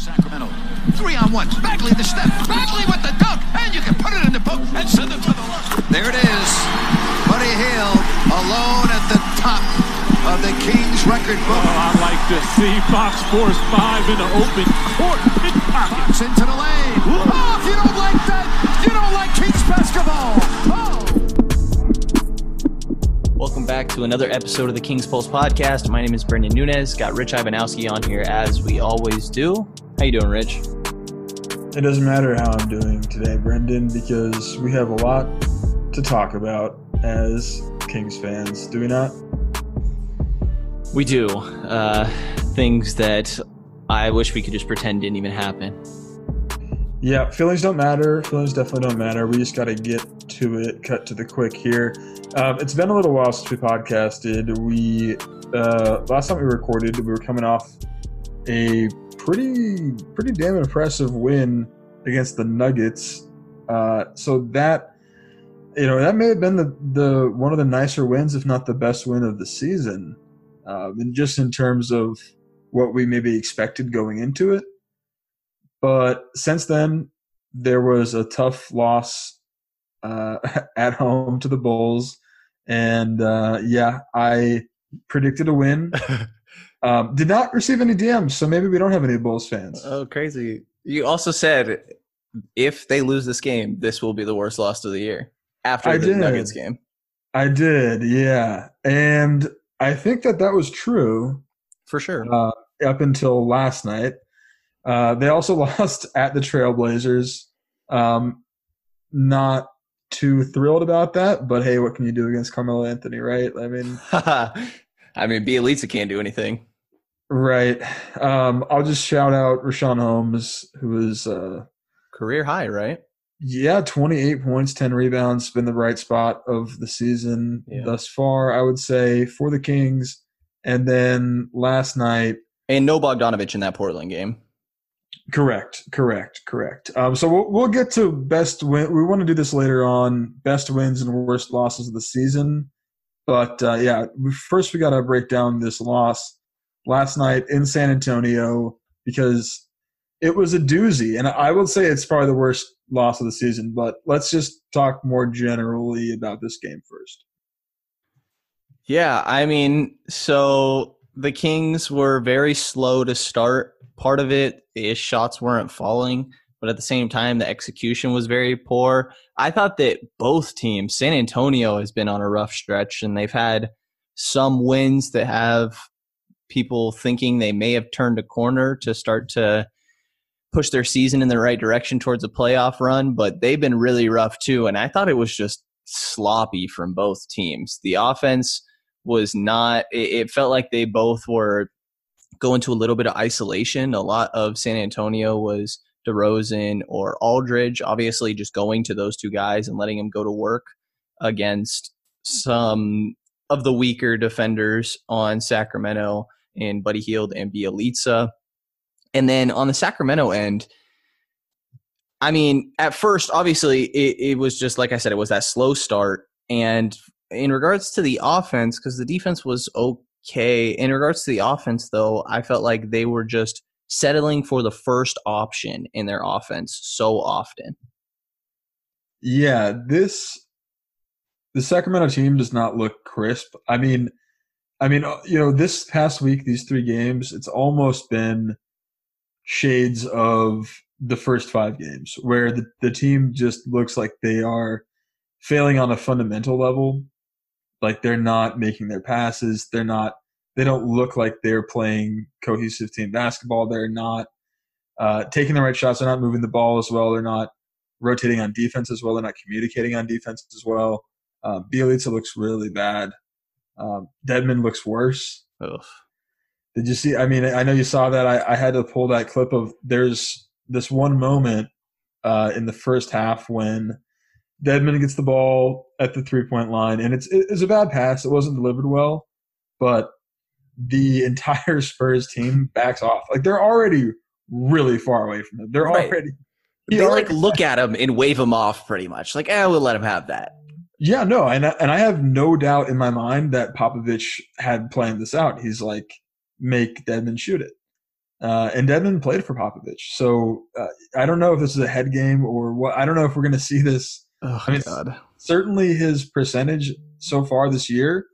Sacramento. 3-on-1. Bagley the step. Bagley with the dunk. And you can put it in the book and send it to the lock. There it is. Buddy Hield alone at the top of the Kings record book. Oh, I like to see Fox Force 5 in the open court. Fox into the lane. Oh, if you don't like that, you don't like Kings basketball. Oh. Welcome back to another episode of the Kings Pulse Podcast. My name is Brendan Nunez. Got Rich Ivanowski on here as we always do. How you doing, Rich? It doesn't matter how I'm doing today, Brendan, because we have a lot to talk about as Kings fans, do we not? We do. Things that I wish we could just pretend didn't even happen. Yeah, feelings don't matter. Feelings definitely don't matter. We just got to get to it, cut to the quick here. It's been a little while since we podcasted. Last time we recorded, we were coming off a pretty damn impressive win against the Nuggets. So that, you know, that may have been the one of the nicer wins, if not the best win of the season. And just in terms of what we maybe expected going into it. But since then, there was a tough loss at home to the Bulls. And I predicted a win. Did not receive any DMs, so maybe we don't have any Bulls fans. Oh, crazy. You also said if they lose this game, this will be the worst loss of the year after the Nuggets game. I did, yeah. And I think that was true. For sure. Up until last night. They also lost at the Trailblazers. Not too thrilled about that, but hey, what can you do against Carmelo Anthony, right? I mean, Bjelica can't do anything. Right. I'll just shout out Rashawn Holmes, who was career high, right? Yeah, 28 points, 10 rebounds, been the bright spot of the season thus far, I would say, for the Kings. And then last night. And no Bogdanović in that Portland game. Correct. So we'll get to best win. We want to do this later on, best wins and worst losses of the season. But, first we got to break down this loss last night in San Antonio because it was a doozy. And I would say it's probably the worst loss of the season, but let's just talk more generally about this game first. Yeah, I mean, so the Kings were very slow to start. Part of it is shots weren't falling, but at the same time, the execution was very poor. I thought that both teams, San Antonio has been on a rough stretch, and they've had some wins that have people thinking they may have turned a corner to start to push their season in the right direction towards a playoff run, but they've been really rough too, and I thought it was just sloppy from both teams. The offense was not – it felt like they both were going to a little bit of isolation. A lot of San Antonio was – DeRozan or Aldridge, obviously just going to those two guys and letting them go to work against some of the weaker defenders on Sacramento in Buddy Hield and Bjelica. And then on the Sacramento end, I mean, at first, obviously, it was just, like I said, it was that slow start. And in regards to the offense, because the defense was okay, in regards to the offense, though, I felt like they were just settling for the first option in their offense so often. Yeah, the Sacramento team does not look crisp. I mean, you know, this past week, these three games, it's almost been shades of the first five games where the team just looks like they are failing on a fundamental level. Like they're not making their passes. They don't look like they're playing cohesive team basketball. They're not taking the right shots. They're not moving the ball as well. They're not rotating on defense as well. They're not communicating on defense as well. Bjelica looks really bad. Dedmon looks worse. Ugh. Did you see? I mean, I know you saw that. I had to pull that clip of there's this one moment in the first half when Dedmon gets the ball at the three-point line, and it's a bad pass. It wasn't delivered well, but the entire Spurs team backs off. Like, they're already really far away from him. They're already – They, like, look at him and wave him off pretty much. Like, we'll let him have that. Yeah, no, and I have no doubt in my mind that Popovich had planned this out. He's like, make Dedmon shoot it. And Dedmon played for Popovich. So I don't know if this is a head game or what. I don't know if we're going to see this. Oh, I mean, God. Certainly his percentage so far this year,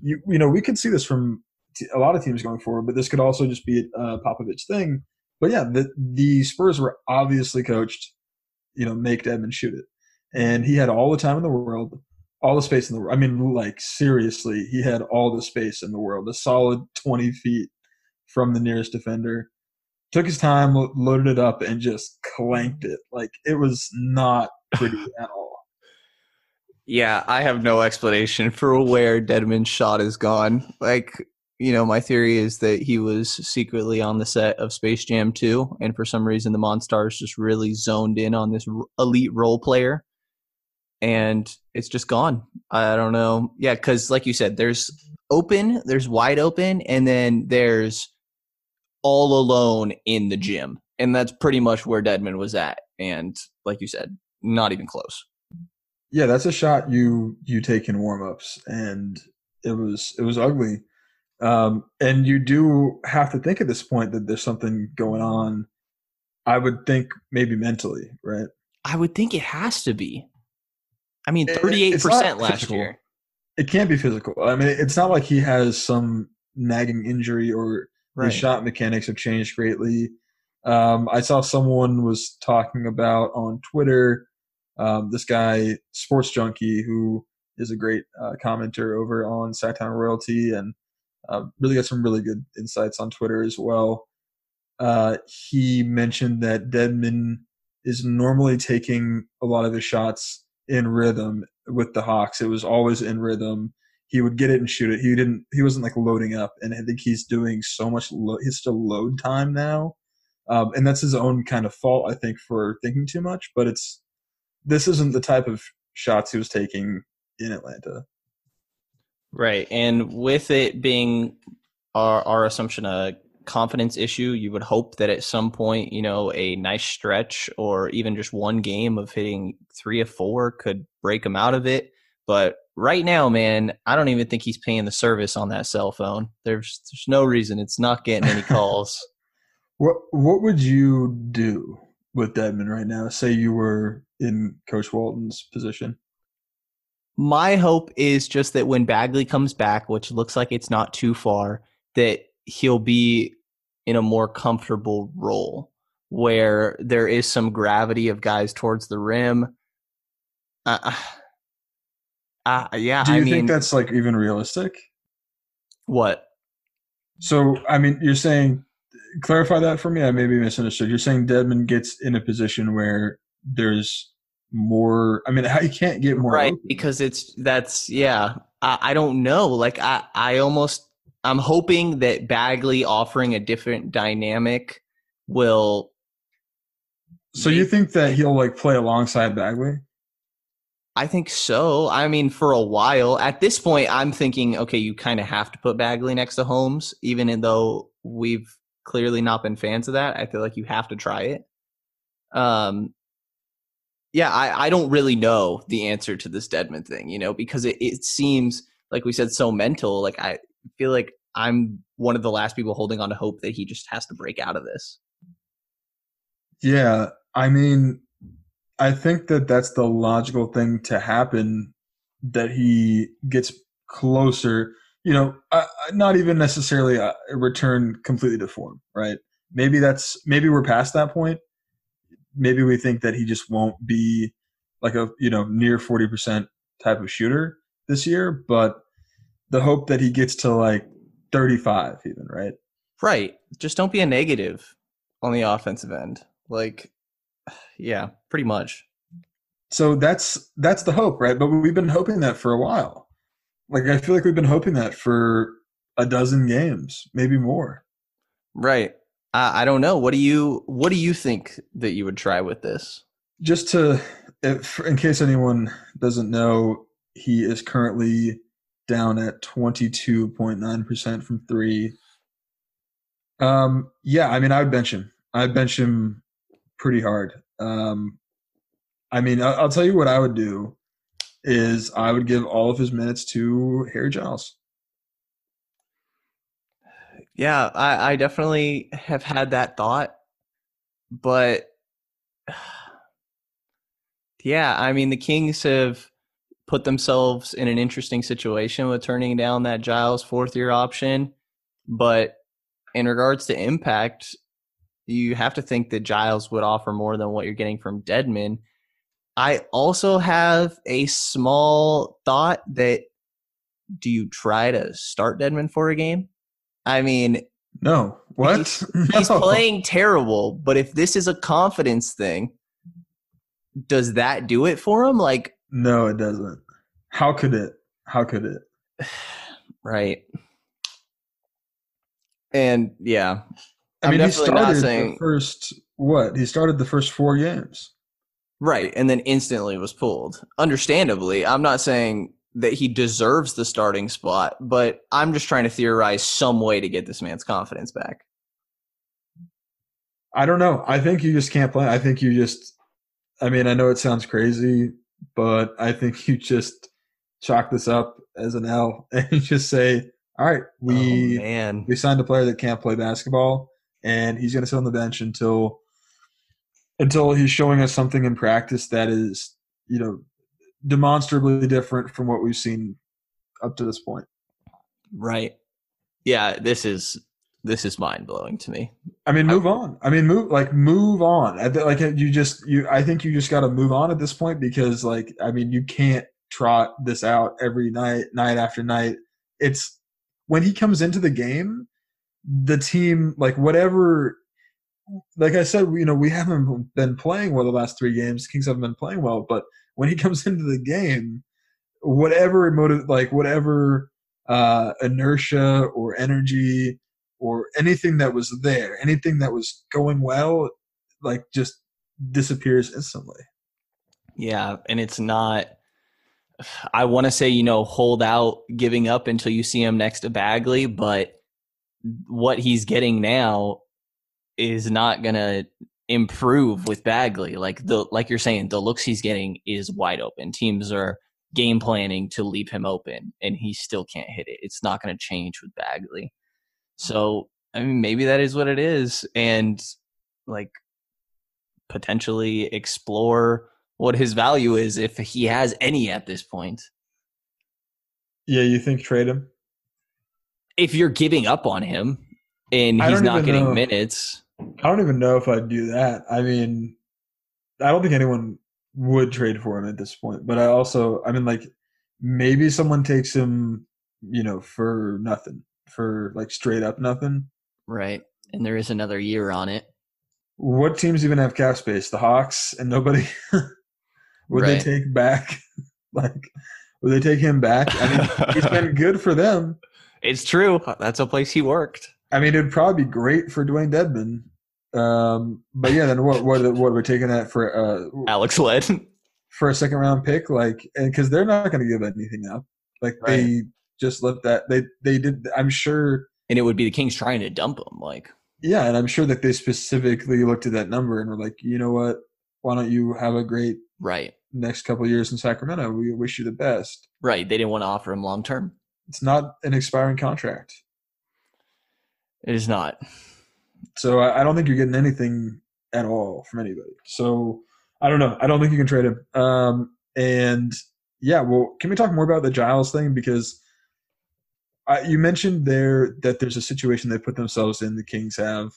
you know, we could see this from a lot of teams going forward, but this could also just be a Popovich thing. But, yeah, the Spurs were obviously coached, you know, make Dedmon shoot it. And he had all the time in the world, all the space in the world. I mean, like, seriously, he had all the space in the world, a solid 20 feet from the nearest defender. Took his time, loaded it up, and just clanked it. Like, it was not pretty at all. Yeah, I have no explanation for where Dedmon's shot is gone. Like, you know, my theory is that he was secretly on the set of Space Jam 2, and for some reason the Monstars just really zoned in on this elite role player, and it's just gone. I don't know. Yeah, because like you said, there's open, there's wide open, and then there's all alone in the gym. And that's pretty much where Dedmon was at. And like you said, not even close. Yeah, that's a shot you take in warmups, and it was ugly. And you do have to think at this point that there's something going on. I would think maybe mentally, right? I would think it has to be. I mean, 38% last year. It can't be physical. I mean, it's not like he has some nagging injury or his shot mechanics have changed greatly. I saw someone was talking about on Twitter. This guy, Sports Junkie, who is a great commenter over on Sacktown Royalty, and really got some really good insights on Twitter as well. He mentioned that Dedmon is normally taking a lot of his shots in rhythm with the Hawks. It was always in rhythm. He would get it and shoot it. He wasn't like loading up, and I think he's doing so much. He's still load time now, and that's his own kind of fault, I think, for thinking too much. But this isn't the type of shots he was taking in Atlanta. Right. And with it being our assumption, a confidence issue, you would hope that at some point, you know, a nice stretch or even just one game of hitting 3 of 4 could break him out of it. But right now, man, I don't even think he's paying the service on that cell phone. There's no reason it's not getting any calls. What would you do with Dedmon right now? Say you were in Coach Walton's position. My hope is just that when Bagley comes back, which looks like it's not too far, that he'll be in a more comfortable role where there is some gravity of guys towards the rim. Yeah. Do you think that's like even realistic? What? So, I mean, you're saying, clarify that for me. I may be misunderstood. You're saying Dedmon gets in a position where there's more. I mean, how you can't get more right open. Because I don't know. Like I'm hoping that Bagley offering a different dynamic will. So you think that he'll like play alongside Bagley? I think so. I mean, for a while at this point, I'm thinking, okay, you kind of have to put Bagley next to Holmes, even though we've clearly not been fans of that. I feel like you have to try it. Yeah, I don't really know the answer to this Dedmon thing, you know, because it seems, like we said, so mental. Like, I feel like I'm one of the last people holding on to hope that he just has to break out of this. Yeah, I mean, I think that that's the logical thing to happen, that he gets closer, you know, not even necessarily a return completely to form, right? Maybe we're past that point. Maybe we think that he just won't be like a, you know, near 40% type of shooter this year, but the hope that he gets to like 35 even, right? Right. Just don't be a negative on the offensive end. Like, yeah, pretty much. So that's the hope, right? But we've been hoping that for a while. Like, I feel like we've been hoping that for a dozen games, maybe more. Right. I don't know. What do you think that you would try with this? Just to, in case anyone doesn't know, he is currently down at 22.9% from three. Yeah, I mean, I would bench him. I'd bench him pretty hard. I mean, I'll tell you what I would do is I would give all of his minutes to Harry Giles. Yeah, I definitely have had that thought. But, yeah, I mean, the Kings have put themselves in an interesting situation with turning down that Giles fourth-year option. But in regards to impact, you have to think that Giles would offer more than what you're getting from Dedmon. I also have a small thought that, do you try to start Dedmon for a game? I mean, no. What? He's playing terrible, but if this is a confidence thing, does that do it for him? Like, no, it doesn't. How could it? Right. And yeah, I mean, he started the first four games. Right, and then instantly was pulled. Understandably, I'm not saying that he deserves the starting spot, but I'm just trying to theorize some way to get this man's confidence back. I don't know. I think you just can't play. I mean, I know it sounds crazy, but I think you just chalk this up as an L and just say, all right, we signed a player that can't play basketball, and he's going to sit on the bench until he's showing us something in practice that is, you know, demonstrably different from what we've seen up to this point. Right. Yeah, this is mind-blowing to me. I mean, move on. I think you just got to move on at this point because, like, I mean, you can't trot this out every night after night. It's when he comes into the game, the team, like, whatever. Like I said, you know, we haven't been playing well the last three games. Kings haven't been playing well, but when he comes into the game, whatever inertia or energy or anything that was there, anything that was going well, like, just disappears instantly. Yeah, and it's not – I want to say, you know, hold out, giving up until you see him next to Bagley, but what he's getting now – is not going to improve with Bagley. Like you're saying, the looks he's getting is wide open. Teams are game planning to leave him open, and he still can't hit it. It's not going to change with Bagley. So, I mean, maybe that is what it is, and, like, potentially explore what his value is if he has any at this point. Yeah, you think trade him? If you're giving up on him and he's not getting minutes – I don't even know if I'd do that. I mean, I don't think anyone would trade for him at this point. But I also, I mean, like, maybe someone takes him, you know, for nothing, for, like, straight up nothing. Right. And there is another year on it. What teams even have cap space? The Hawks and nobody. Would they take him back? I mean, he's been good for them. It's true. That's a place he worked. I mean, it'd probably be great for Dwayne Dedmon, but yeah. Then what we're taking that for Alex Len for a second round pick, like, because they're not going to give anything up. Like, right. They just let that they did. I'm sure, and it would be the Kings trying to dump him. Like, yeah, and I'm sure that they specifically looked at that number and were like, you know what? Why don't you have a great next couple of years in Sacramento? We wish you the best. Right? They didn't want to offer him long term. It's not an expiring contract. It is not. So I don't think you're getting anything at all from anybody. So I don't know. I don't think you can trade him. And yeah, well, can we talk more about the Giles thing? Because you mentioned there that there's a situation they put themselves in, the Kings have,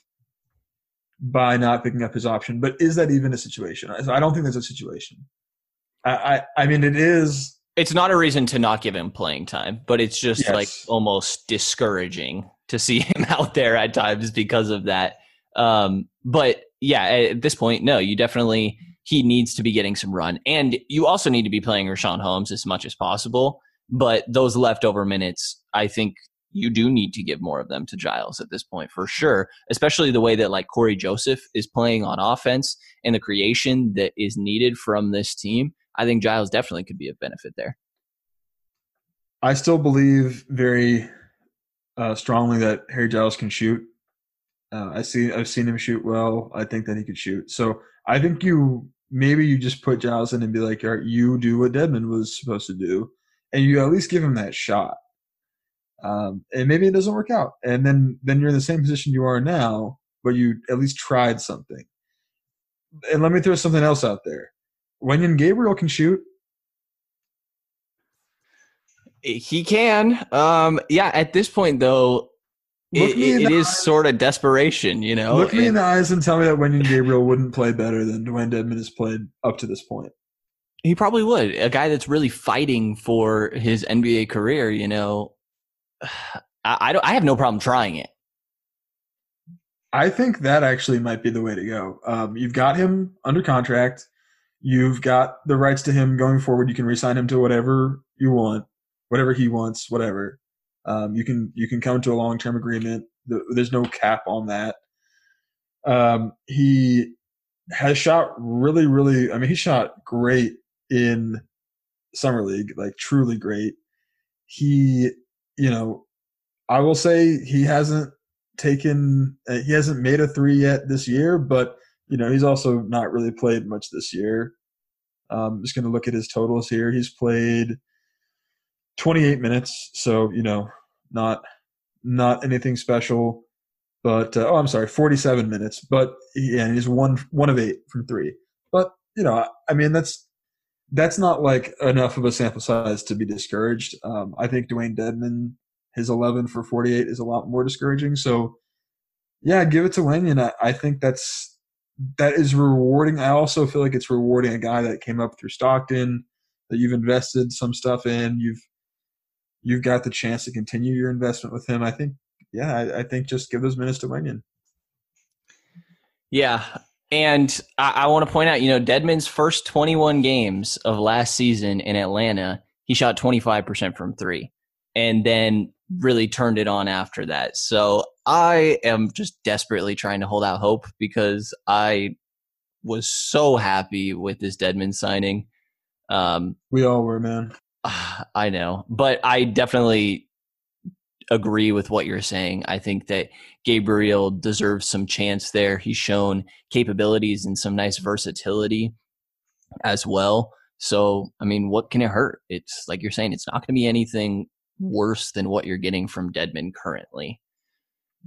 by not picking up his option. But is that even a situation? I don't think there's a situation. I mean, it is. It's not a reason to not give him playing time, but it's just like almost discouraging to see him out there at times because of that. But yeah, at this point, no, you definitely, he needs to be getting some run. And you also need to be playing Rashawn Holmes as much as possible. But those leftover minutes, I think you do need to give more of them to Giles at this point for sure, especially the way that like Corey Joseph is playing on offense and the creation that is needed from this team. I think Giles definitely could be of benefit there. I still believe very strongly that Harry Giles can shoot. I've seen him shoot well. I think that he could shoot. So I think maybe you just put Giles in and be like, all right, you do what Dedmon was supposed to do, and you at least give him that shot. And maybe it doesn't work out, and then you're in the same position you are now, but you at least tried something. And let me throw something else out there. Wenyen Gabriel can shoot. He can. Yeah, at this point, though, it is sort of desperation, you know. Look me in the eyes and tell me that Wenyen Gabriel wouldn't play better than Dwayne Dedmon has played up to this point. He probably would. A guy that's really fighting for his NBA career, you know. I have no problem trying it. I think that actually might be the way to go. You've got him under contract. You've got the rights to him going forward. You can re-sign him to whatever you want, whatever he wants, whatever. You can come to a long-term agreement. There's no cap on that. He has shot really, really – I mean, he shot great in Summer League, like truly great. He – you know, I will say he hasn't made a three yet this year, but, you know, he's also not really played much this year. I'm just going to look at his totals here. He's played 28 minutes, so, you know, not anything special. But, 47 minutes. But, yeah, he's one of 8 from 3. But, you know, I mean, that's not like enough of a sample size to be discouraged. I think Dwayne Dedmon, his 11 for 48 is a lot more discouraging. So, yeah, give it to Wenyen. I think that is rewarding. I also feel like it's rewarding a guy that came up through Stockton, that you've invested some stuff in. You've got the chance to continue your investment with him. I think, yeah, I think just give those minutes to Wenyen. Yeah. And I want to point out, you know, Dedmon's first 21 games of last season in Atlanta, he shot 25% from 3 and then really turned it on after that. So I am just desperately trying to hold out hope because I was so happy with this Dedmon signing. We all were, man. I know. But I definitely agree with what you're saying. I think that Gabriel deserves some chance there. He's shown capabilities and some nice versatility as well. So, I mean, what can it hurt? It's like you're saying, it's not going to be anything worse than what you're getting from Dedmon currently.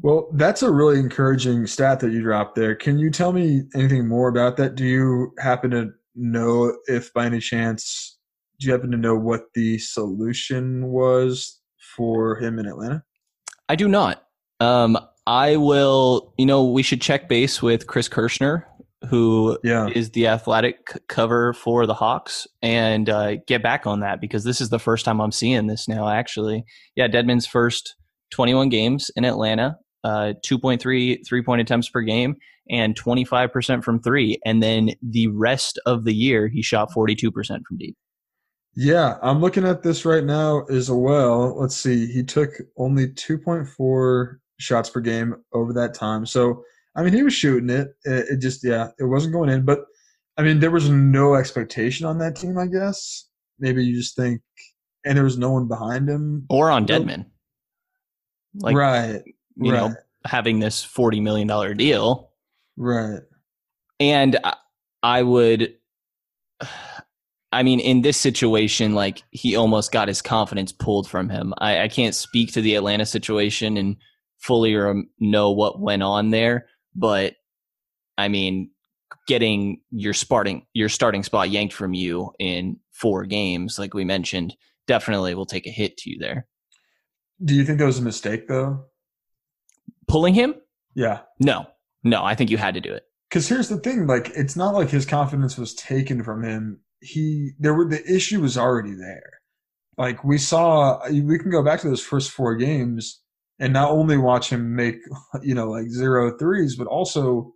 Well, that's a really encouraging stat that you dropped there. Can you tell me anything more about that? Do you happen to know if by any chance, do you happen to know what the solution was for him in Atlanta? I do not. I will, you know, we should check base with Chris Kirshner, who is the athletic cover for the Hawks, and get back on that because this is the first time I'm seeing this now, actually. Yeah, Dedmon's first 21 games in Atlanta, 2.3 three-point attempts per game, and 25% from 3. And then the rest of the year, he shot 42% from deep. Yeah, I'm looking at this right now as well. Let's see. He took only 2.4 shots per game over that time. So, I mean, he was shooting it. It just, yeah, it wasn't going in. But, I mean, there was no expectation on that team, I guess. Maybe you just think – and there was no one behind him. Or on Dedmon. Like, right. You know, having this $40 million deal. Right. And I would – I mean, in this situation, like, he almost got his confidence pulled from him. I can't speak to the Atlanta situation and fully know what went on there, but I mean, getting your starting spot yanked from you in 4 games, like we mentioned, definitely will take a hit to you there. Do you think that was a mistake, though? Pulling him? Yeah. No, I think you had to do it. Because here's the thing, like, it's not like his confidence was taken from him. The issue was already there. Like we can go back to those first 4 games and not only watch him make, you know, like 0 threes, but also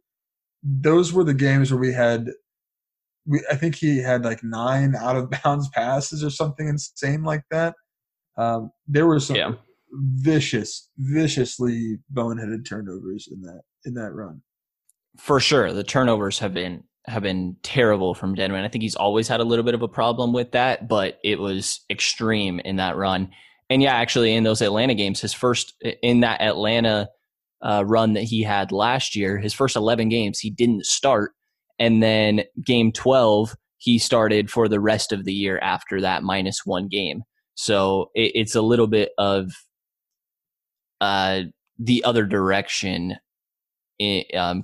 those were the games where I think he had like 9 out of bounds passes or something insane like that. There were some viciously boneheaded turnovers in that run. For sure. The turnovers have been terrible from Dedmon. I think he's always had a little bit of a problem with that, but it was extreme in that run. And yeah, actually in those Atlanta games, run that he had last year, his first 11 games, he didn't start. And then game 12, he started for the rest of the year after that minus one game. So it's a little bit of the other direction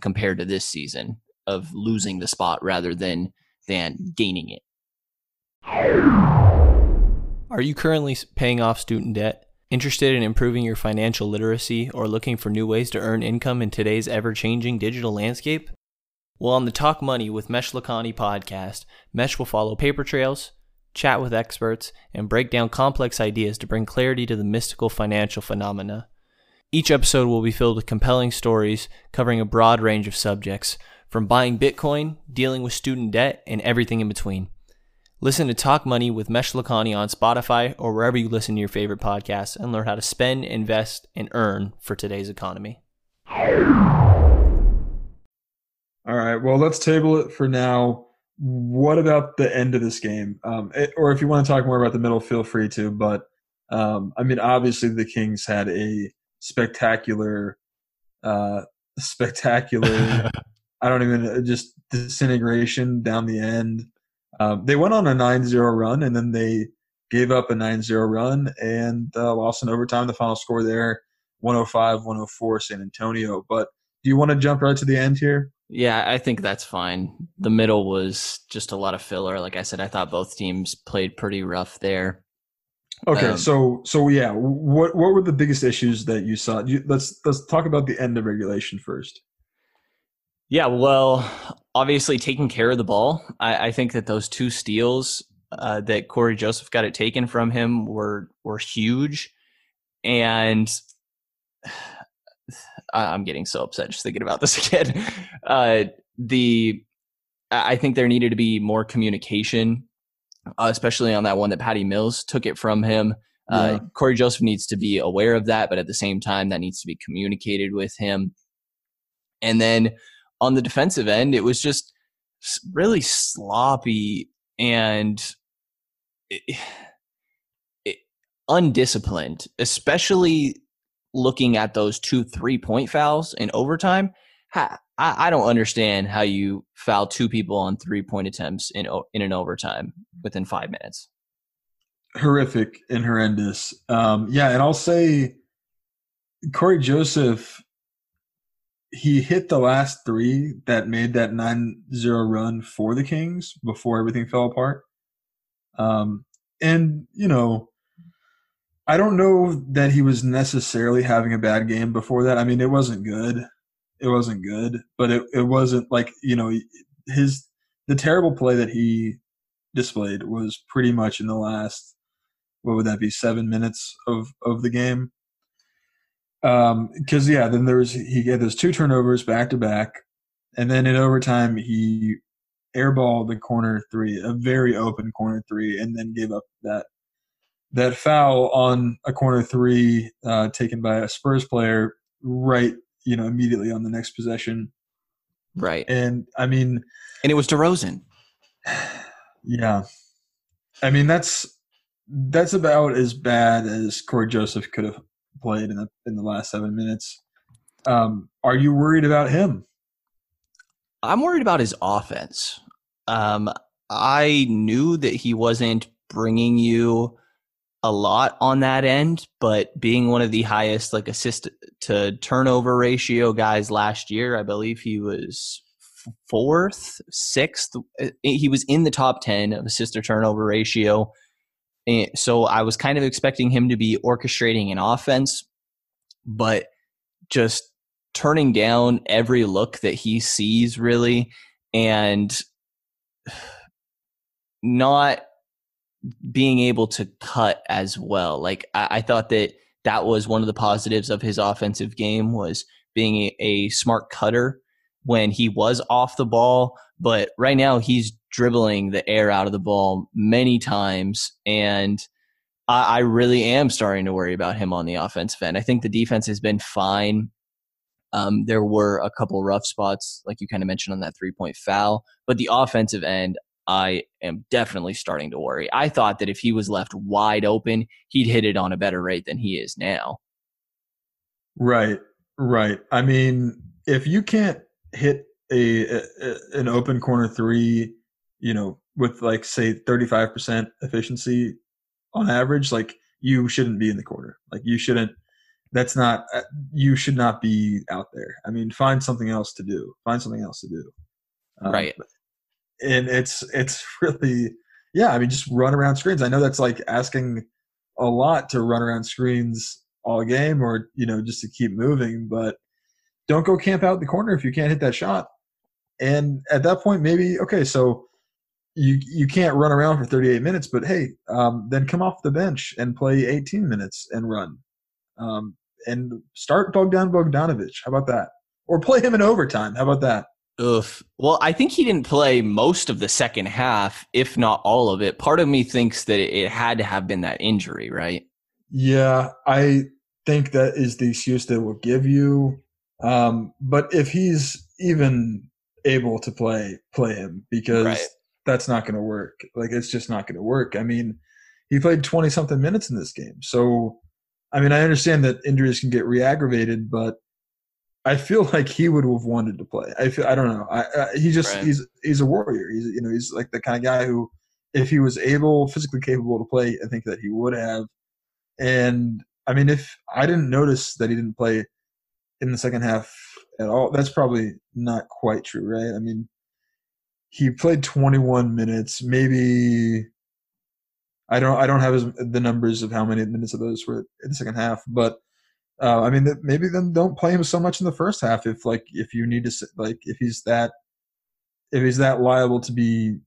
compared to this season of losing the spot rather than gaining it. Are you currently paying off student debt? Interested in improving your financial literacy or looking for new ways to earn income in today's ever-changing digital landscape? Well, on the Talk Money with Mesh Lakhani podcast, Mesh will follow paper trails, chat with experts, and break down complex ideas to bring clarity to the mystical financial phenomena. Each episode will be filled with compelling stories covering a broad range of subjects, from buying Bitcoin, dealing with student debt, and everything in between. Listen to Talk Money with Mesh Lakhani on Spotify or wherever you listen to your favorite podcasts and learn how to spend, invest, and earn for today's economy. All right, well, let's table it for now. What about the end of this game? Or if you want to talk more about the middle, feel free to. But, obviously the Kings had a spectacular just disintegration down the end. They went on a 9-0 run, and then they gave up a 9-0 run and lost in overtime. The final score there, 105-104 San Antonio. But do you want to jump right to the end here? Yeah, I think that's fine. The middle was just a lot of filler. Like I said, I thought both teams played pretty rough there. Okay, so yeah, what were the biggest issues that you saw? Let's talk about the end of regulation first. Yeah, well, obviously taking care of the ball. I think that those two steals that Corey Joseph got it taken from him were huge. And I'm getting so upset just thinking about this again. I think there needed to be more communication, especially on that one that Patty Mills took it from him. Yeah. Corey Joseph needs to be aware of that, but at the same time, that needs to be communicated with him. And then on the defensive end, it was just really sloppy and undisciplined, especially looking at those 2 3-point fouls in overtime. I don't understand how you foul two people on 3-point attempts in an overtime within 5 minutes. Horrific and horrendous. Yeah, and I'll say Corey Joseph, he hit the last three that made that 9-0 run for the Kings before everything fell apart. I don't know that he was necessarily having a bad game before that. I mean, it wasn't good. But it wasn't like, the terrible play that he displayed was pretty much in the last, 7 minutes of the game. Because then he had those two turnovers back to back, and then in overtime he airballed the corner three, a very open corner three, and then gave up that foul on a corner three taken by a Spurs player right, immediately on the next possession. Right, and it was DeRozan. Yeah, that's about as bad as Corey Joseph could have played in the last 7 minutes. Are you worried about him? I'm worried about his offense. I knew that he wasn't bringing you a lot on that end, but being one of the highest assist to turnover ratio guys last year, I believe he was sixth. He was in the top 10 of assist to turnover ratio. So I was kind of expecting him to be orchestrating an offense, but just turning down every look that he sees really and not being able to cut as well. I thought that was one of the positives of his offensive game was being a smart cutter when he was off the ball. But right now he's dribbling the air out of the ball many times, and I really am starting to worry about him on the offensive end. I think the defense has been fine. There were a couple rough spots, like you kind of mentioned, on that three-point foul. But the offensive end, I am definitely starting to worry. I thought that if he was left wide open, he'd hit it on a better rate than he is now. Right. I mean, if you can't hit an open corner three, you know, with like, say, 35% efficiency on average, like, you shouldn't be in the corner. Like, you shouldn't. That's not – you should not be out there. I mean, find something else to do. Right. And it's really – yeah, I mean, just run around screens. I know that's like asking a lot to run around screens all game or, you know, just to keep moving. But don't go camp out in the corner if you can't hit that shot. And at that point, maybe, okay, so you can't run around for 38 minutes, but, hey, then come off the bench and play 18 minutes and run. And start Bogdanović. How about that? Or play him in overtime. How about that? Oof. Well, I think he didn't play most of the second half, if not all of it. Part of me thinks that it had to have been that injury, right? Yeah, I think that is the excuse they will give you. But if he's even able to play him, because that's not going to work. Like, it's just not going to work. I mean, he played 20-something minutes in this game. So, I mean, I understand that injuries can get re-aggravated, but I feel like he would have wanted to play. I don't know. He just he's a warrior. He's like the kind of guy who, if he was able, physically capable to play, I think that he would have. And I mean, if I didn't notice that he didn't play in the second half at all, that's probably not quite true, right? I mean, he played 21 minutes, maybe. I don't have the numbers of how many minutes of those were in the second half, but I mean, maybe then don't play him so much in the first half if you need to, like, if he's that liable to be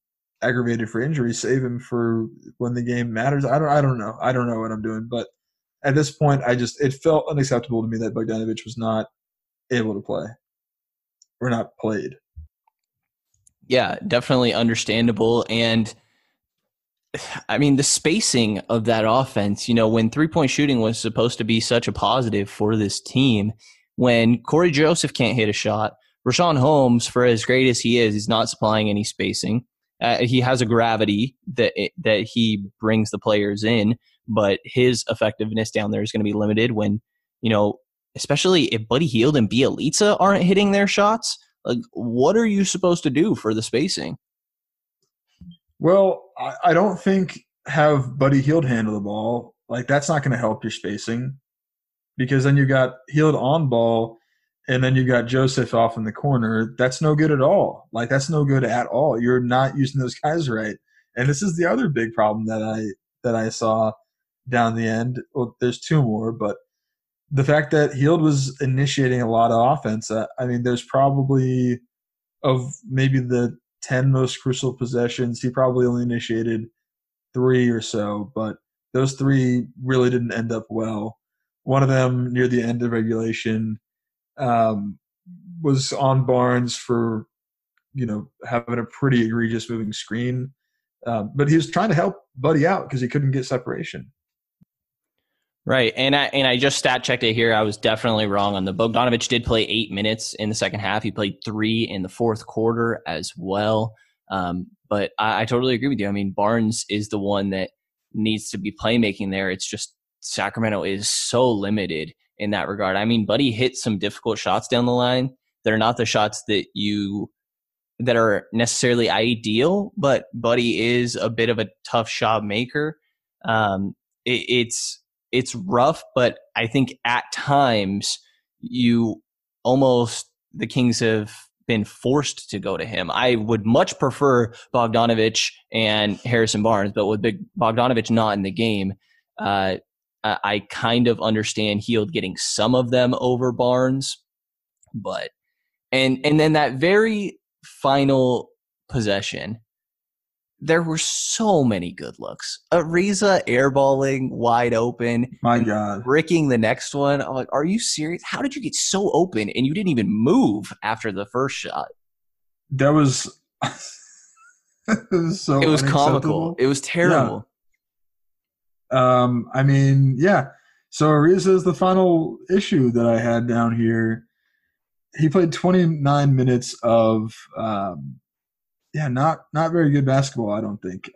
aggravated for injury, save him for when the game matters. I don't know. I don't know what I'm doing, but at this point, it felt unacceptable to me that Bogdanović was not able to play or not played. Yeah, definitely understandable. And I mean, the spacing of that offense, you know, when three-point shooting was supposed to be such a positive for this team, when Corey Joseph can't hit a shot, Rashawn Holmes, for as great as he is, he's not supplying any spacing. He has a gravity that he brings the players in, but his effectiveness down there is going to be limited when, you know, especially if Buddy Hield and Bjelica aren't hitting their shots. Like, what are you supposed to do for the spacing? Well, I don't think have Buddy Hield handle the ball. Like, that's not going to help your spacing, because then you got Hield on ball and then you got Joseph off in the corner. That's no good at all. Like, that's no good at all. You're not using those guys right. And this is the other big problem that I saw down the end. Well, there's two more, but the fact that Hield was initiating a lot of offense, I mean, there's probably of maybe the 10 most crucial possessions, he probably only initiated 3 or so, but those 3 really didn't end up well. One of them, near the end of regulation, was on Barnes for, you know, having a pretty egregious moving screen. But he was trying to help Buddy out because he couldn't get separation. Right, and I just stat checked it here. I was definitely wrong on the Bogdanović. Did play 8 minutes in the second half. He played 3 in the fourth quarter as well. But I totally agree with you. I mean, Barnes is the one that needs to be playmaking there. It's just Sacramento is so limited in that regard. I mean, Buddy hit some difficult shots down the line. They're not the shots that are necessarily ideal, but Buddy is a bit of a tough shot maker. It's rough, but I think at times the Kings have been forced to go to him. I would much prefer Bogdanović and Harrison Barnes, but with Bogdanović not in the game, I kind of understand Hield getting some of them over Barnes. But and then that very final possession, there were so many good looks. Ariza airballing wide open. My God. Bricking the next one. I'm like, are you serious? How did you get so open and you didn't even move after the first shot? That was it was comical. It was terrible. I mean, yeah. So Ariza is the final issue that I had down here. He played 29 minutes of, not very good basketball, I don't think.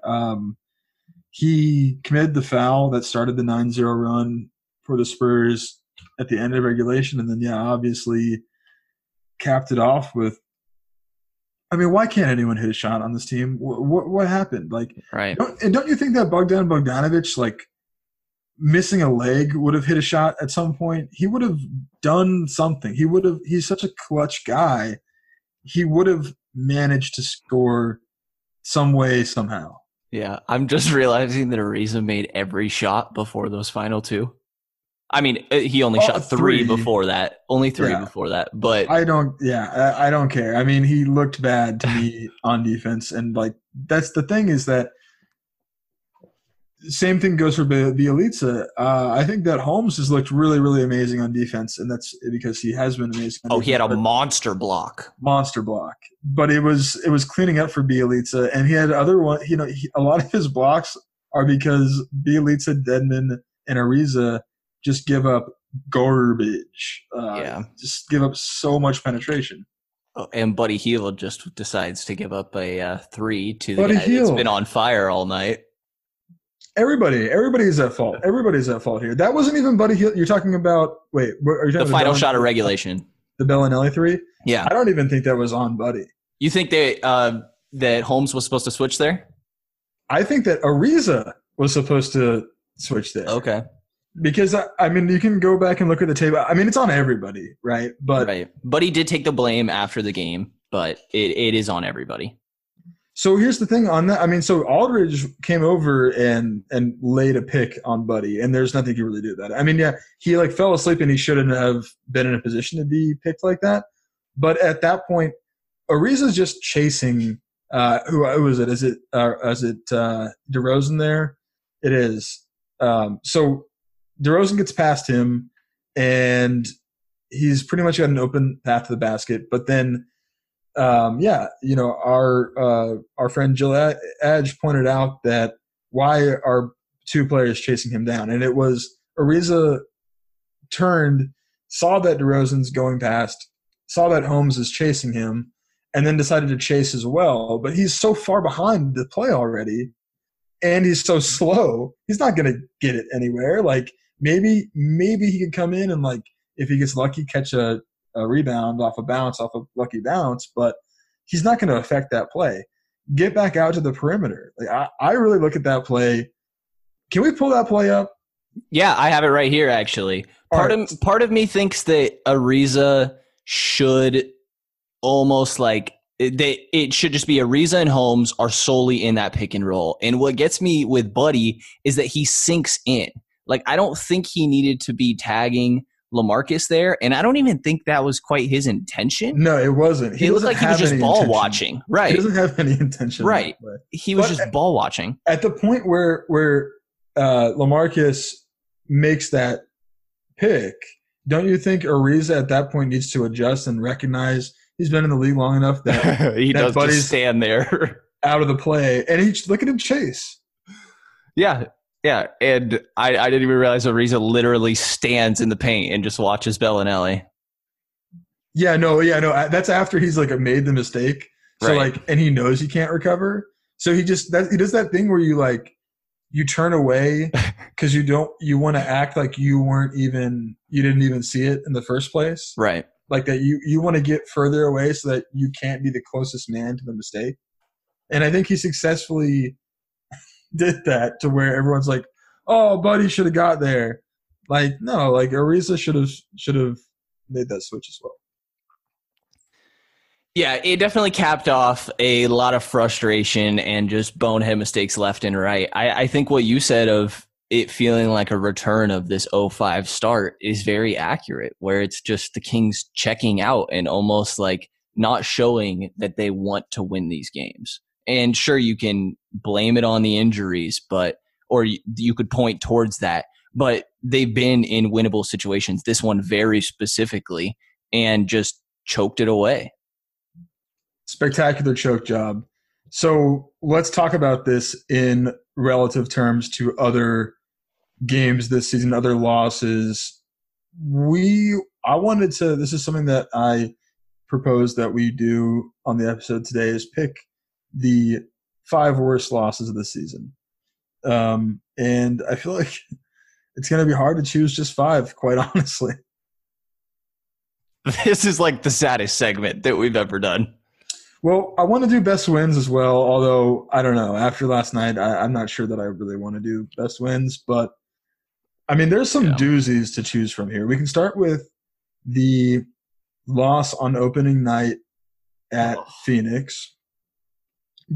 He committed the foul that started the 9-0 run for the Spurs at the end of regulation, and then, obviously capped it off with – I mean, why can't anyone hit a shot on this team? What happened? Right. Don't you think that Bogdanović, missing a leg would have hit a shot at some point? He would have done something. He's such a clutch guy. He would have managed to score some way, somehow. Yeah, I'm just realizing that Ariza made every shot before those final two. I mean, he only shot three before that. Only three before that. But I don't care. I mean, he looked bad to me on defense. And, that's the thing is that same thing goes for Bjelica. I think that Holmes has looked really, really amazing on defense. And that's because he has been amazing. He had a monster block. But it was cleaning up for Bjelica. And he had other one. A lot of his blocks are because Bjelica, Dedmon, and Ariza just give up garbage. Just give up so much penetration. Oh, and Buddy Hield just decides to give up a three to the Buddy guy Hield. That's been on fire all night. Everybody's at fault. Everybody's at fault here. That wasn't even Buddy Hield. You're talking about – wait. Are you talking the final shot of regulation. The Bellinelli three? Yeah. I don't even think that was on Buddy. You think that Holmes was supposed to switch there? I think that Ariza was supposed to switch there. Okay. Because, you can go back and look at the tape. I mean, it's on everybody, right? Buddy did take the blame after the game, but it is on everybody. So here's the thing on that. I mean, so Aldridge came over and laid a pick on Buddy, and there's nothing you really do about it. I mean, he fell asleep and he shouldn't have been in a position to be picked like that. But at that point, Ariza's just chasing who was it? Is it DeRozan there? It is. So DeRozan gets past him, and he's pretty much got an open path to the basket. But then, our friend Jill Edge pointed out that why are two players chasing him down? And it was Ariza turned, saw that DeRozan's going past, saw that Holmes is chasing him, and then decided to chase as well. But he's so far behind the play already, and he's so slow, he's not going to get it anywhere. Maybe he could come in and, if he gets lucky, catch a rebound off a lucky bounce, but he's not going to affect that play. Get back out to the perimeter. I really look at that play. Can we pull that play up? Yeah, I have it right here, actually. Part of me thinks that Ariza should almost it should just be Ariza and Holmes are solely in that pick and roll. And what gets me with Buddy is that he sinks in. I don't think he needed to be tagging LaMarcus there, and I don't even think that was quite his intention. No, it wasn't. It looked like he was just ball watching. Right. He doesn't have any intention. Right. He was just ball watching. At the point where LaMarcus makes that pick, don't you think Ariza at that point needs to adjust and recognize he's been in the league long enough that he does just stand there out of the play, and look at him chase. Yeah. Yeah, and I didn't even realize Ariza literally stands in the paint and just watches Bellinelli. That's after he's made the mistake. So right. And he knows he can't recover. So he does that thing where you you turn away because you want to act like you didn't even see it in the first place. Right. That you want to get further away so that you can't be the closest man to the mistake. And I think he successfully did that to where everyone's oh, Buddy should have got there. No, Ariza should have made that switch as well. Yeah, it definitely capped off a lot of frustration and just bonehead mistakes left and right. I think what you said of it feeling like a return of this 0-5 start is very accurate, where it's just the Kings checking out and almost not showing that they want to win these games. And sure, you can blame it on the injuries, or you could point towards that. But they've been in winnable situations, this one very specifically, and just choked it away. Spectacular choke job. So let's talk about this in relative terms to other games this season, other losses, I wanted to – this is something that I proposed that we do on the episode today, is pick the 5 worst losses of the season. And I feel like it's going to be hard to choose just 5, quite honestly. This is like the saddest segment that we've ever done. Well, I want to do best wins as well, although I don't know. After last night, I'm not sure that I really want to do best wins. But, I mean, there's some doozies to choose from here. We can start with the loss on opening night at Phoenix.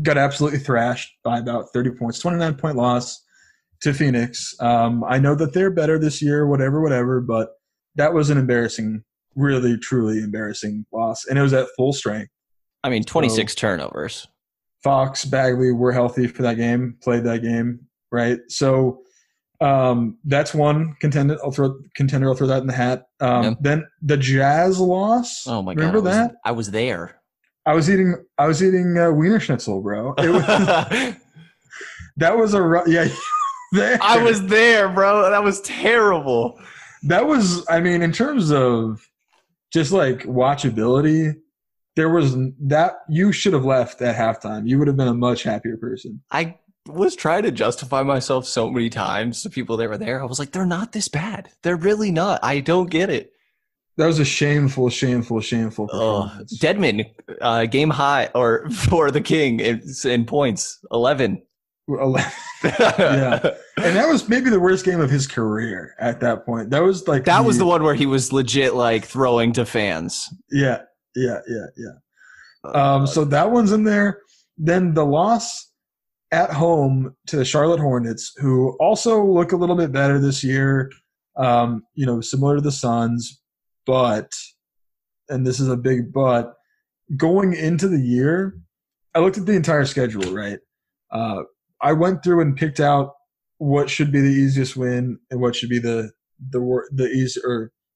Got absolutely thrashed by about 30 points, 29-point loss to Phoenix. I know that they're better this year, whatever, but that was an embarrassing, really, truly embarrassing loss. And it was at full strength. I mean, 26 turnovers. Fox, Bagley were healthy for that game, played that game, right? So that's one contender. I'll throw that in the hat. Then the Jazz loss. Oh, my God. Remember that? I was there. I was eating Wiener Schnitzel, bro. It was, that was a – yeah. I was there, bro. That was terrible. That was – I mean, in terms of just, like, watchability, there was – that you should have left at halftime. You would have been a much happier person. I was trying to justify myself so many times to people that were there. I was like, they're not this bad. They're really not. I don't get it. That was a shameful performance. Dedmon, game high or for the King in points, 11. Yeah. And that was maybe the worst game of his career at that point. That was like that was the one where he was legit like throwing to fans. Yeah. So that one's in there. Then the loss at home to the Charlotte Hornets, who also look a little bit better this year, similar to the Suns. But, and this is a big but, going into the year, I looked at the entire schedule, right? I went through and picked out what should be the easiest win and what should be the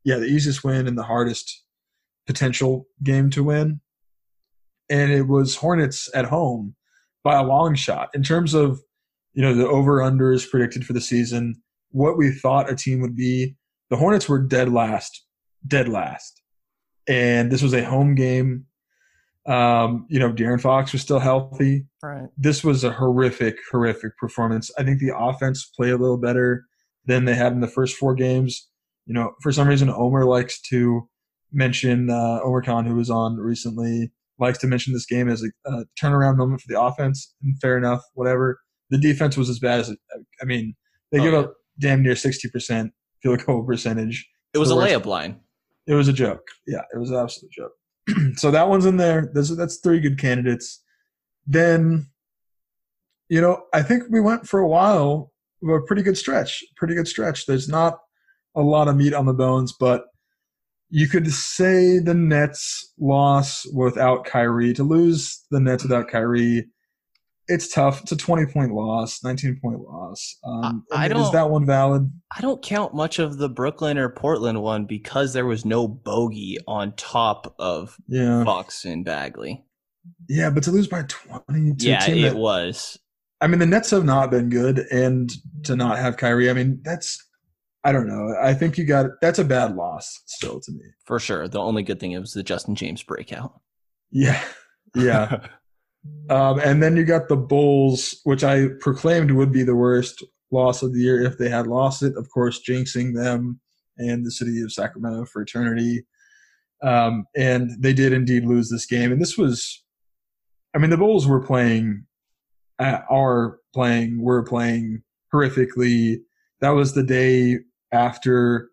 easiest win and the hardest potential game to win. And it was Hornets at home by a long shot. In terms of, the over-unders predicted for the season, what we thought a team would be, the Hornets were dead last. And this was a home game. De'Aaron Fox was still healthy. Right. This was a horrific performance. I think the offense played a little better than they had in the first 4 games. For some reason, Omer likes to mention Omer Khan, who was on recently, likes to mention this game as a turnaround moment for the offense. And fair enough, whatever. The defense was as bad as they give up damn near 60% field goal percentage. It was a layup line. It was a joke. Yeah, it was an absolute joke. So that one's in there. That's 3 good candidates. Then, I think we went for a while with a pretty good stretch. There's not a lot of meat on the bones, but you could say the Nets loss without Kyrie. To lose the Nets without Kyrie, it's tough. It's a 20-point loss, 19-point loss. Is that one valid? I don't count much of the Brooklyn or Portland one because there was no bogey on top of Fox and Bagley. Yeah, but to lose by 20. It was. I mean, the Nets have not been good, and to not have Kyrie, I don't know. I think that's a bad loss still to me. For sure. The only good thing was the Justin James breakout. Yeah. And then you got the Bulls, which I proclaimed would be the worst loss of the year if they had lost it. Of course, jinxing them and the city of Sacramento for eternity. And they did indeed lose this game. And this was – the Bulls were playing horrifically. That was the day after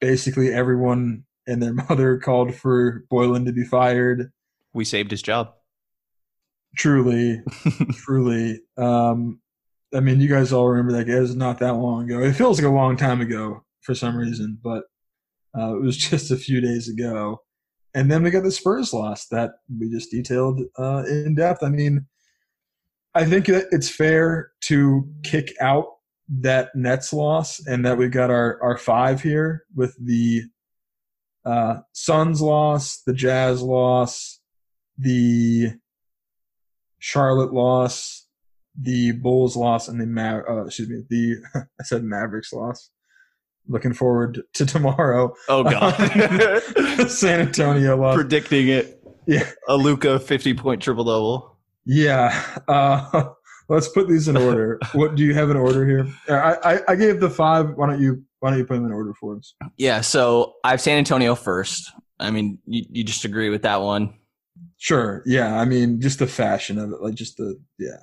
basically everyone and their mother called for Boylan to be fired. We saved his job. Truly. You guys all remember that game. It was not that long ago. It feels like a long time ago for some reason, but it was just a few days ago. And then we got the Spurs loss that we just detailed in depth. I think that it's fair to kick out that Nets loss and that we've got our 5 here with the Suns loss, the Jazz loss, the Charlotte loss, the Bulls loss and the Mavericks loss. Looking forward to tomorrow. Oh, God. San Antonio loss. Predicting it. Yeah. A Luka 50-point triple-double. Yeah. Let's put these in order. What do you have in order here? I gave the five. Why don't you put them in order for us? Yeah, so I have San Antonio first. I mean, you just agree with that one? Sure. Yeah, I mean, just the fashion of it. Like, just the – yeah.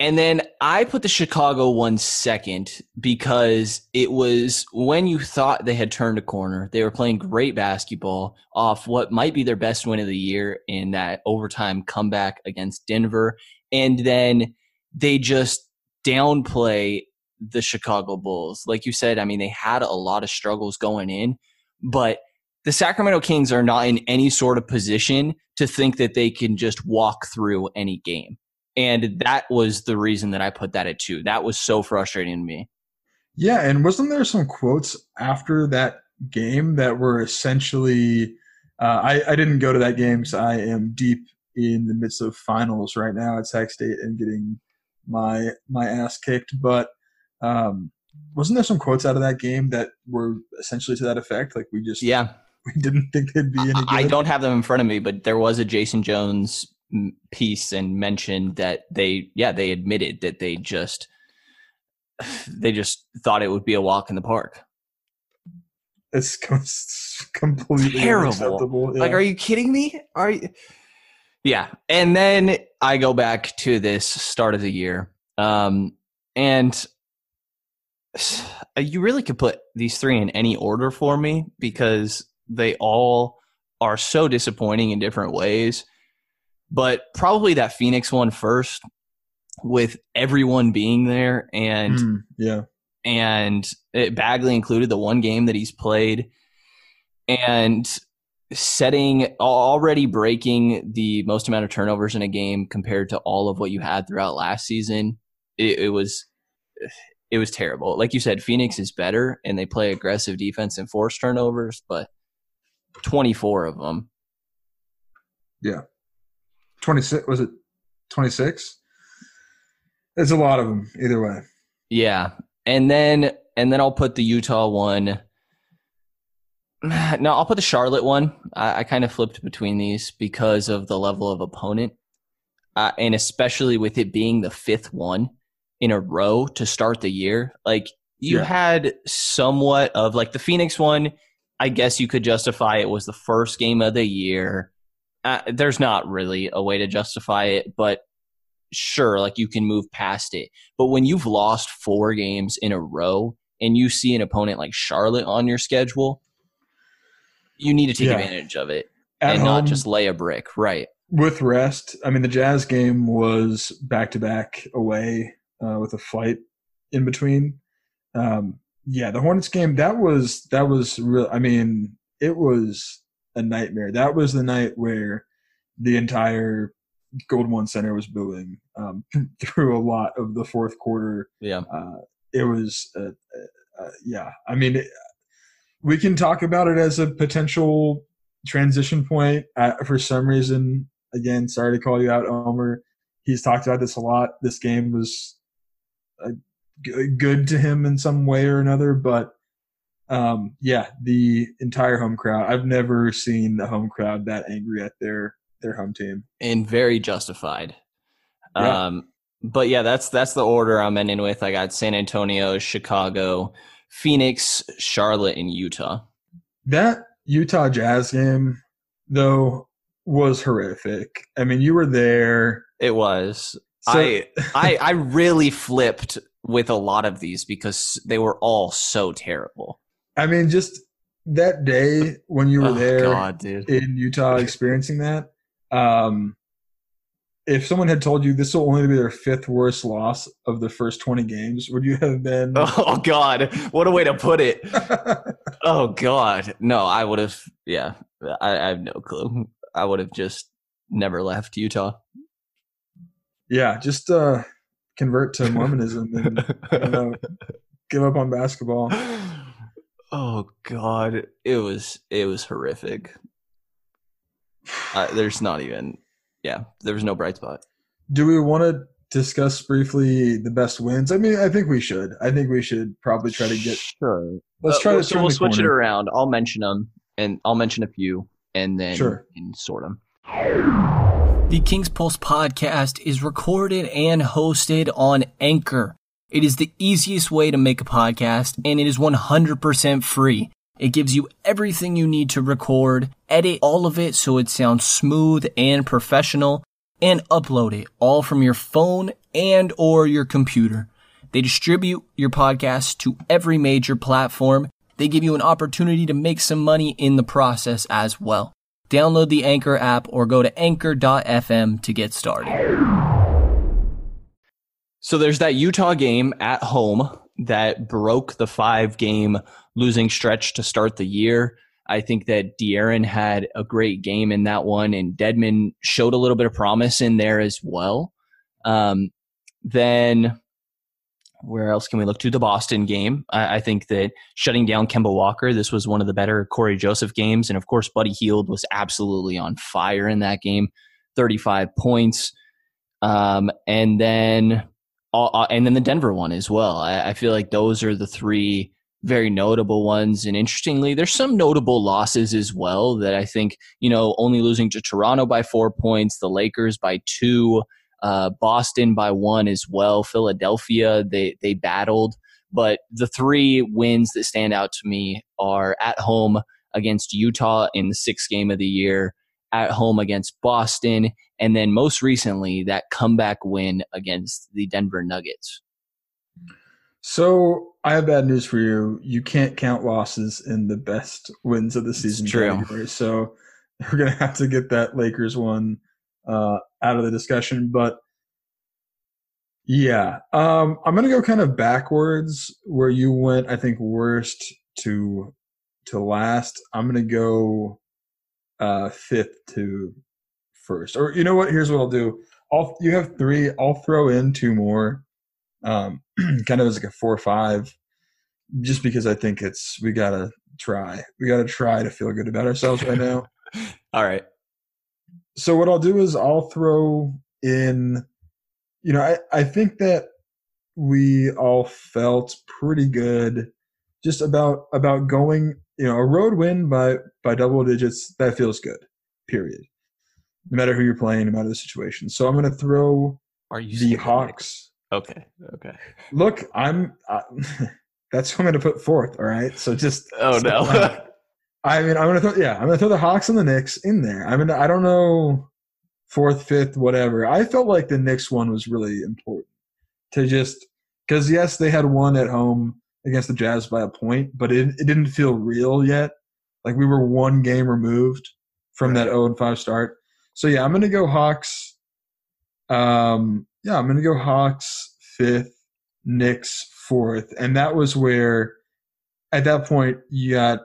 And then I put the Chicago 1 second because it was when you thought they had turned a corner. They were playing great basketball off what might be their best win of the year in that overtime comeback against Denver. And then they just downplay the Chicago Bulls. Like you said, I mean, they had a lot of struggles going in, but the Sacramento Kings are not in any sort of position to think that they can just walk through any game. And that was the reason that I put that at 2. That was so frustrating to me. Yeah, and wasn't there some quotes after that game that were essentially I didn't go to that game because I am deep in the midst of finals right now at Sac State and getting my ass kicked. But wasn't there some quotes out of that game that were essentially to that effect? Like we didn't think they'd be any good. I don't have them in front of me, but there was a Jason Jones piece and mentioned that they admitted that they just thought it would be a walk in the park. It's completely terrible. Yeah. Like, are you kidding me? Are you? Yeah. And then I go back to this start of the year. And you really could put these three in any order for me because they all are so disappointing in different ways. But probably that Phoenix one first, with everyone being there and Bagley included, the one game that he's played, and already breaking the most amount of turnovers in a game compared to all of what you had throughout last season. It was terrible. Like you said, Phoenix is better and they play aggressive defense and force turnovers, but 24 of them. Yeah. 26 was it? 26. There's a lot of them either way. Yeah, and then I'll put the Utah one. No, I'll put the Charlotte one. I kind of flipped between these because of the level of opponent, and especially with it being the fifth one in a row to start the year. Like you had somewhat of like the Phoenix one. I guess you could justify it was the first game of the year. There's not really a way to justify it, but sure, like you can move past it. But when you've lost 4 games in a row and you see an opponent like Charlotte on your schedule, you need to take advantage of it and not just lay a brick. Right. With rest, I mean, the Jazz game was back-to-back away with a flight in between. The Hornets game, that was real. I mean, it was a nightmare. That was the night where the entire Gold One Center was booing through a lot of the fourth quarter. Yeah. It was yeah. I mean, we can talk about it as a potential transition point. For some reason, again, sorry to call you out, Omer. He's talked about this a lot. This game was good to him in some way or another, but the entire home crowd. I've never seen the home crowd that angry at their home team, and very justified. Yeah. But yeah, that's the order I'm ending with. I got San Antonio, Chicago, Phoenix, Charlotte, and Utah. That Utah Jazz game though was horrific. I mean, you were there. It was. So, I really flipped with a lot of these because they were all so terrible. I mean, just that day when you were in Utah experiencing that, if someone had told you this will only be their 5th worst loss of the first 20 games, would you have been – Oh, God. What a way to put it. Oh, God. No, I would have – yeah, I have no clue. I would have just never left Utah. Yeah, just convert to Mormonism and give up on basketball. Oh, God. It was horrific. There's not even – yeah, there was no bright spot. Do we want to discuss briefly the best wins? I mean, I think we should. I think we should probably try to get – Sure. Let's try to – So we'll switch it around. I'll mention them, and I'll mention a few, and then sure. You can sort them. The Kings Pulse podcast is recorded and hosted on Anchor. It is the easiest way to make a podcast, and it is 100% free. It gives you everything you need to record, edit all of it so it sounds smooth and professional, and upload it all from your phone and or your computer. They distribute your podcast to every major platform. They give you an opportunity to make some money in the process as well. Download the Anchor app or go to anchor.fm to get started. So there's that Utah game at home that broke the 5-game losing stretch to start the year. I think that De'Aaron had a great game in that one, and Dedmon showed a little bit of promise in there as well. Then where else can we look to? The Boston game. I think that shutting down Kemba Walker, this was one of the better Corey Joseph games. And, of course, Buddy Hield was absolutely on fire in that game, 35 points. And then the Denver one as well. I feel like those are the three very notable ones. And interestingly, there's some notable losses as well that I think, you know, only losing to Toronto by 4 points, the Lakers by 2, Boston by 1 as well, Philadelphia, they battled. But the three wins that stand out to me are at home against Utah in the 6th game of the year, at home against Boston, and then most recently that comeback win against the Denver Nuggets. So I have bad news for you. You can't count losses in the best wins of the season category. So we're going to have to get that Lakers one out of the discussion. But yeah, I'm going to go kind of backwards where you went, I think, worst to last. I'm going to go fifth to first, or you know what? Here's what I'll do. You have 3. I'll throw in 2 more, kind of as like a 4 or 5, just because I think we gotta try. We gotta try to feel good about ourselves right now. All right. So what I'll do is I'll throw in. You know, I think that we all felt pretty good just about going. You know, a road win by double digits, that feels good, period. No matter who you're playing, no matter the situation. So I'm going to throw the Hawks. Okay. Look, that's who I'm going to put 4th, all right? So just – Oh, no. I'm going to throw the Hawks and the Knicks in there. I mean, I don't know, 4th, 5th, whatever. I felt like the Knicks one was really important to just – because, yes, they had one at home against the Jazz by a point, but it didn't feel real yet. Like we were 1 game removed from that 0-5 start. So, yeah, I'm going to go Hawks. I'm going to go Hawks 5th, Knicks 4th. And that was where at that point you got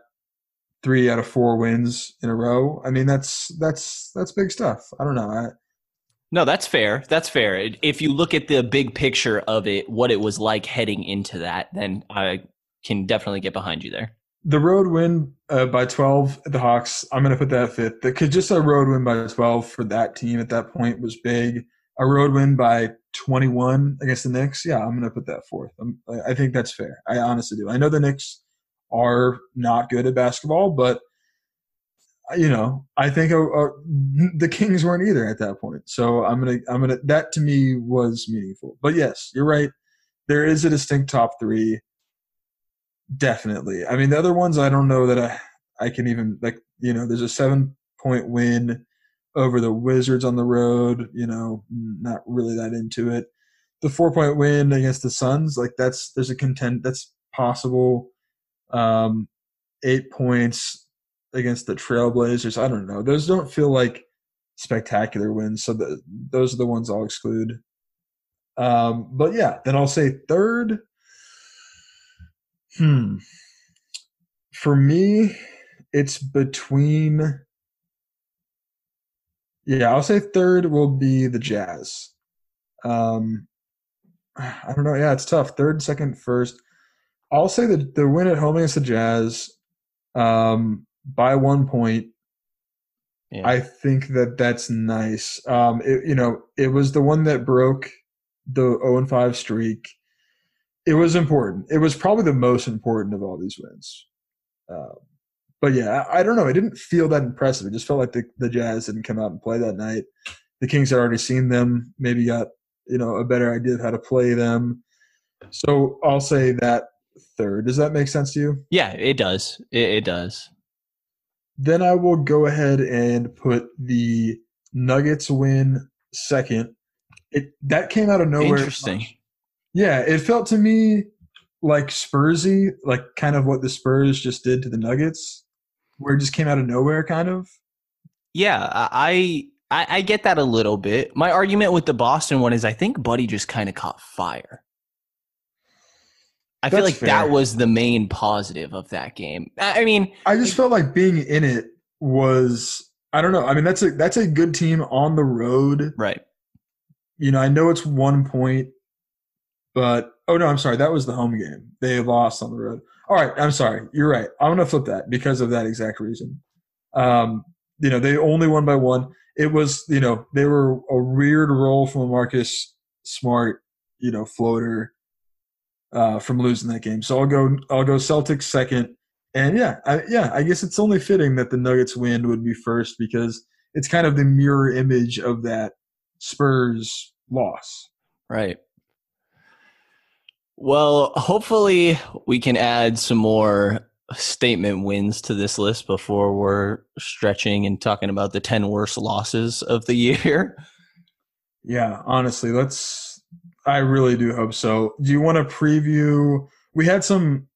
3 out of 4 wins in a row. I mean, that's big stuff. I don't know. No, that's fair. That's fair. If you look at the big picture of it, what it was like heading into that, then I can definitely get behind you there. The road win by 12 at the Hawks, I'm going to put that 5th. Just a road win by 12 for that team at that point was big. A road win by 21 against the Knicks, yeah, I'm going to put that 4th. I think that's fair. I honestly do. I know the Knicks are not good at basketball, but you know, I think the Kings weren't either at that point. So I'm gonna. That to me was meaningful. But yes, you're right. There is a distinct top 3. Definitely. I mean, the other ones I don't know that I can even like. You know, there's a 7-point win over the Wizards on the road. You know, not really that into it. The 4-point win against the Suns, like there's a contend that's possible. 8 points against the Trailblazers. I don't know. Those don't feel like spectacular wins, so those are the ones I'll exclude. But, yeah, then I'll say 3rd. For me, it's between – yeah, I'll say 3rd will be the Jazz. I don't know. Yeah, it's tough. 3rd, 2nd, 1st. I'll say that the win at home against the Jazz by 1 point, yeah. I think that's nice. It was the one that broke the 0-5 streak. It was important. It was probably the most important of all these wins. But yeah, I don't know. It didn't feel that impressive. It just felt like the Jazz didn't come out and play that night. The Kings had already seen them, maybe got, you know, a better idea of how to play them. So I'll say that third. Does that make sense to you? Yeah, it does. It does. Then I will go ahead and put the Nuggets win second. That came out of nowhere. Interesting. Yeah, it felt to me like Spursy, like kind of what the Spurs just did to the Nuggets, where it just came out of nowhere, kind of. Yeah, I get that a little bit. My argument with the Boston one is I think Buddy just kind of caught fire. I feel like that was the main positive of that game. I mean, I just felt like being in it was, I don't know. I mean, that's a good team on the road. Right. You know, I know it's 1 point, but – oh, no, I'm sorry. That was the home game. They lost on the road. All right, I'm sorry. You're right. I'm going to flip that because of that exact reason. You know, they only won by one. It was, you know, they were a weird roll from LaMarcus Smart, you know, floater from losing that game. So I'll go Celtics second. And, I guess it's only fitting that the Nuggets win would be first because it's kind of the mirror image of that Spurs loss. Right. Well, hopefully we can add some more statement wins to this list before we're stretching and talking about the 10 worst losses of the year. Yeah, honestly, I really do hope so. Do you want to preview? We had some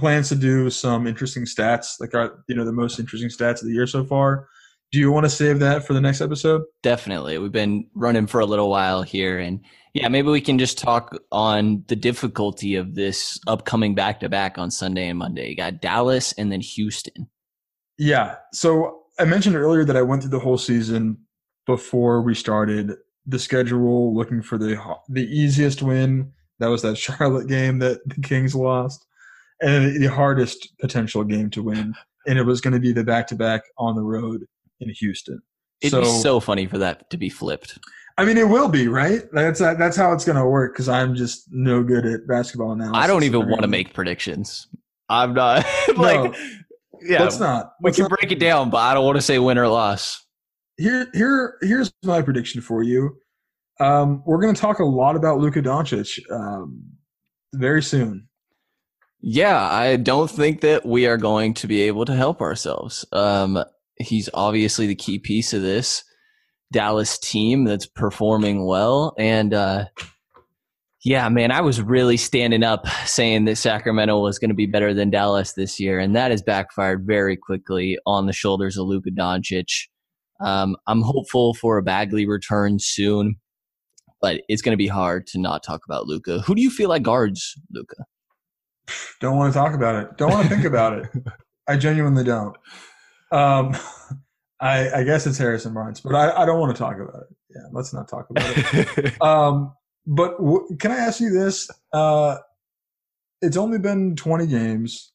plans to do some interesting stats, like our, you know, the most interesting stats of the year so far. Do you want to save that for the next episode? Definitely. We've been running for a little while here. And yeah, maybe we can just talk on the difficulty of this upcoming back-to-back on Sunday and Monday. You got Dallas and then Houston. Yeah. So I mentioned earlier that I went through the whole season before we started the schedule, looking for the easiest win. That was that Charlotte game that the Kings lost. And the hardest potential game to win. And it was going to be the back-to-back on the road in Houston. It'd be so funny for that to be flipped. I mean, it will be, right? That's how it's going to work because I'm just no good at basketball analysis. I don't even want to make predictions. I'm not. Like, no, yeah, let's not. We can break it down, but I don't want to say win or loss. Here's my prediction for you. We're going to talk a lot about Luka Doncic very soon. Yeah, I don't think that we are going to be able to help ourselves. He's obviously the key piece of this Dallas team that's performing well. And, yeah, man, I was really standing up saying that Sacramento was going to be better than Dallas this year, and that has backfired very quickly on the shoulders of Luka Doncic. I'm hopeful for a Bagley return soon, but it's going to be hard to not talk about Luka. Who do you feel like guards Luka? Don't want to talk about it. Don't want to think about it. I genuinely don't. I guess it's Harrison Barnes, but I don't want to talk about it. Yeah, let's not talk about it. But can I ask you this? It's only been 20 games,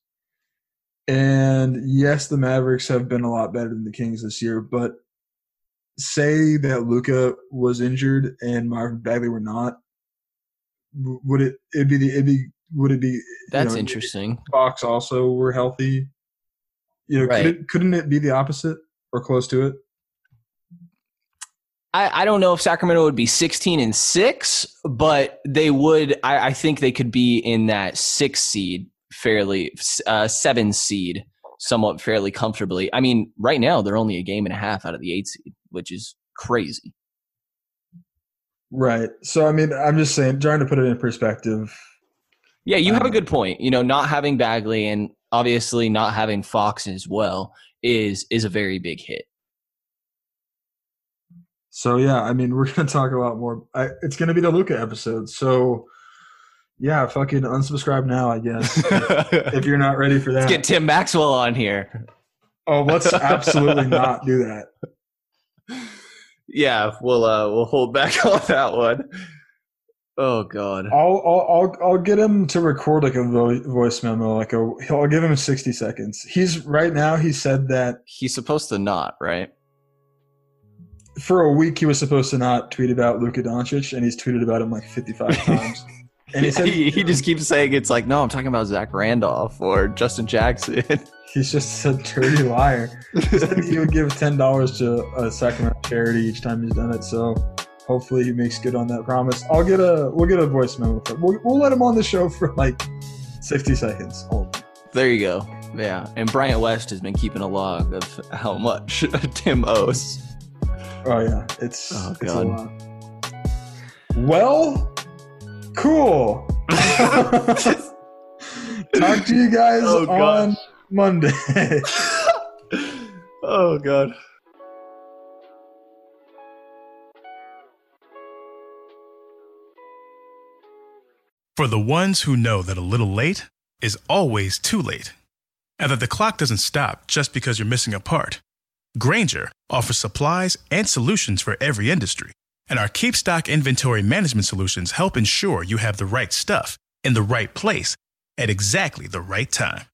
and yes, the Mavericks have been a lot better than the Kings this year, but say that Luka was injured and Marvin Bagley were not, would it be that's, you know, interesting. Fox also were healthy. You know, right. Couldn't it be the opposite or close to it? I don't know if Sacramento would be 16-6, but they would. I think they could be in that 6 seed fairly, 7 seed somewhat fairly comfortably. I mean, right now they're only a game and a half out of the 8 seed, which is crazy. Right. So, I mean, I'm just saying, trying to put it in perspective. Yeah, you have a good point. You know, not having Bagley and obviously not having Fox as well is a very big hit. So, yeah, I mean, we're going to talk a lot more. It's going to be the Luka episode. So, yeah, fucking unsubscribe now, I guess, if you're not ready for that. Let's get Tim Maxwell on here. Oh, let's absolutely not do that. Yeah, we'll hold back on that one. Oh God! I'll get him to record like a voice memo. I'll give him 60 seconds. He's right now. He said that he's supposed to not, right? for a week he was supposed to not tweet about Luka Doncic, and he's tweeted about him like 55 times. And he said he just keeps saying it's like, no, I'm talking about Zach Randolph or Justin Jackson. He's just a dirty liar. He said he would give $10 to a Sacramento charity each time he's done it. So hopefully he makes good on that promise. We'll get a voice memo. We'll let him on the show for like 60 seconds. There you go. Yeah, and Bryant West has been keeping a log of how much Tim owes. Oh yeah, it's a lot. Well, cool. Talk to you guys on Monday. Oh god. For the ones who know that a little late is always too late, and that the clock doesn't stop just because you're missing a part, Grainger offers supplies and solutions for every industry, and our KeepStock inventory management solutions help ensure you have the right stuff in the right place at exactly the right time.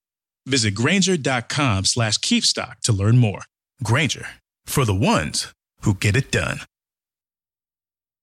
Visit Grainger.com/KeepStock to learn more. Grainger, for the ones who get it done.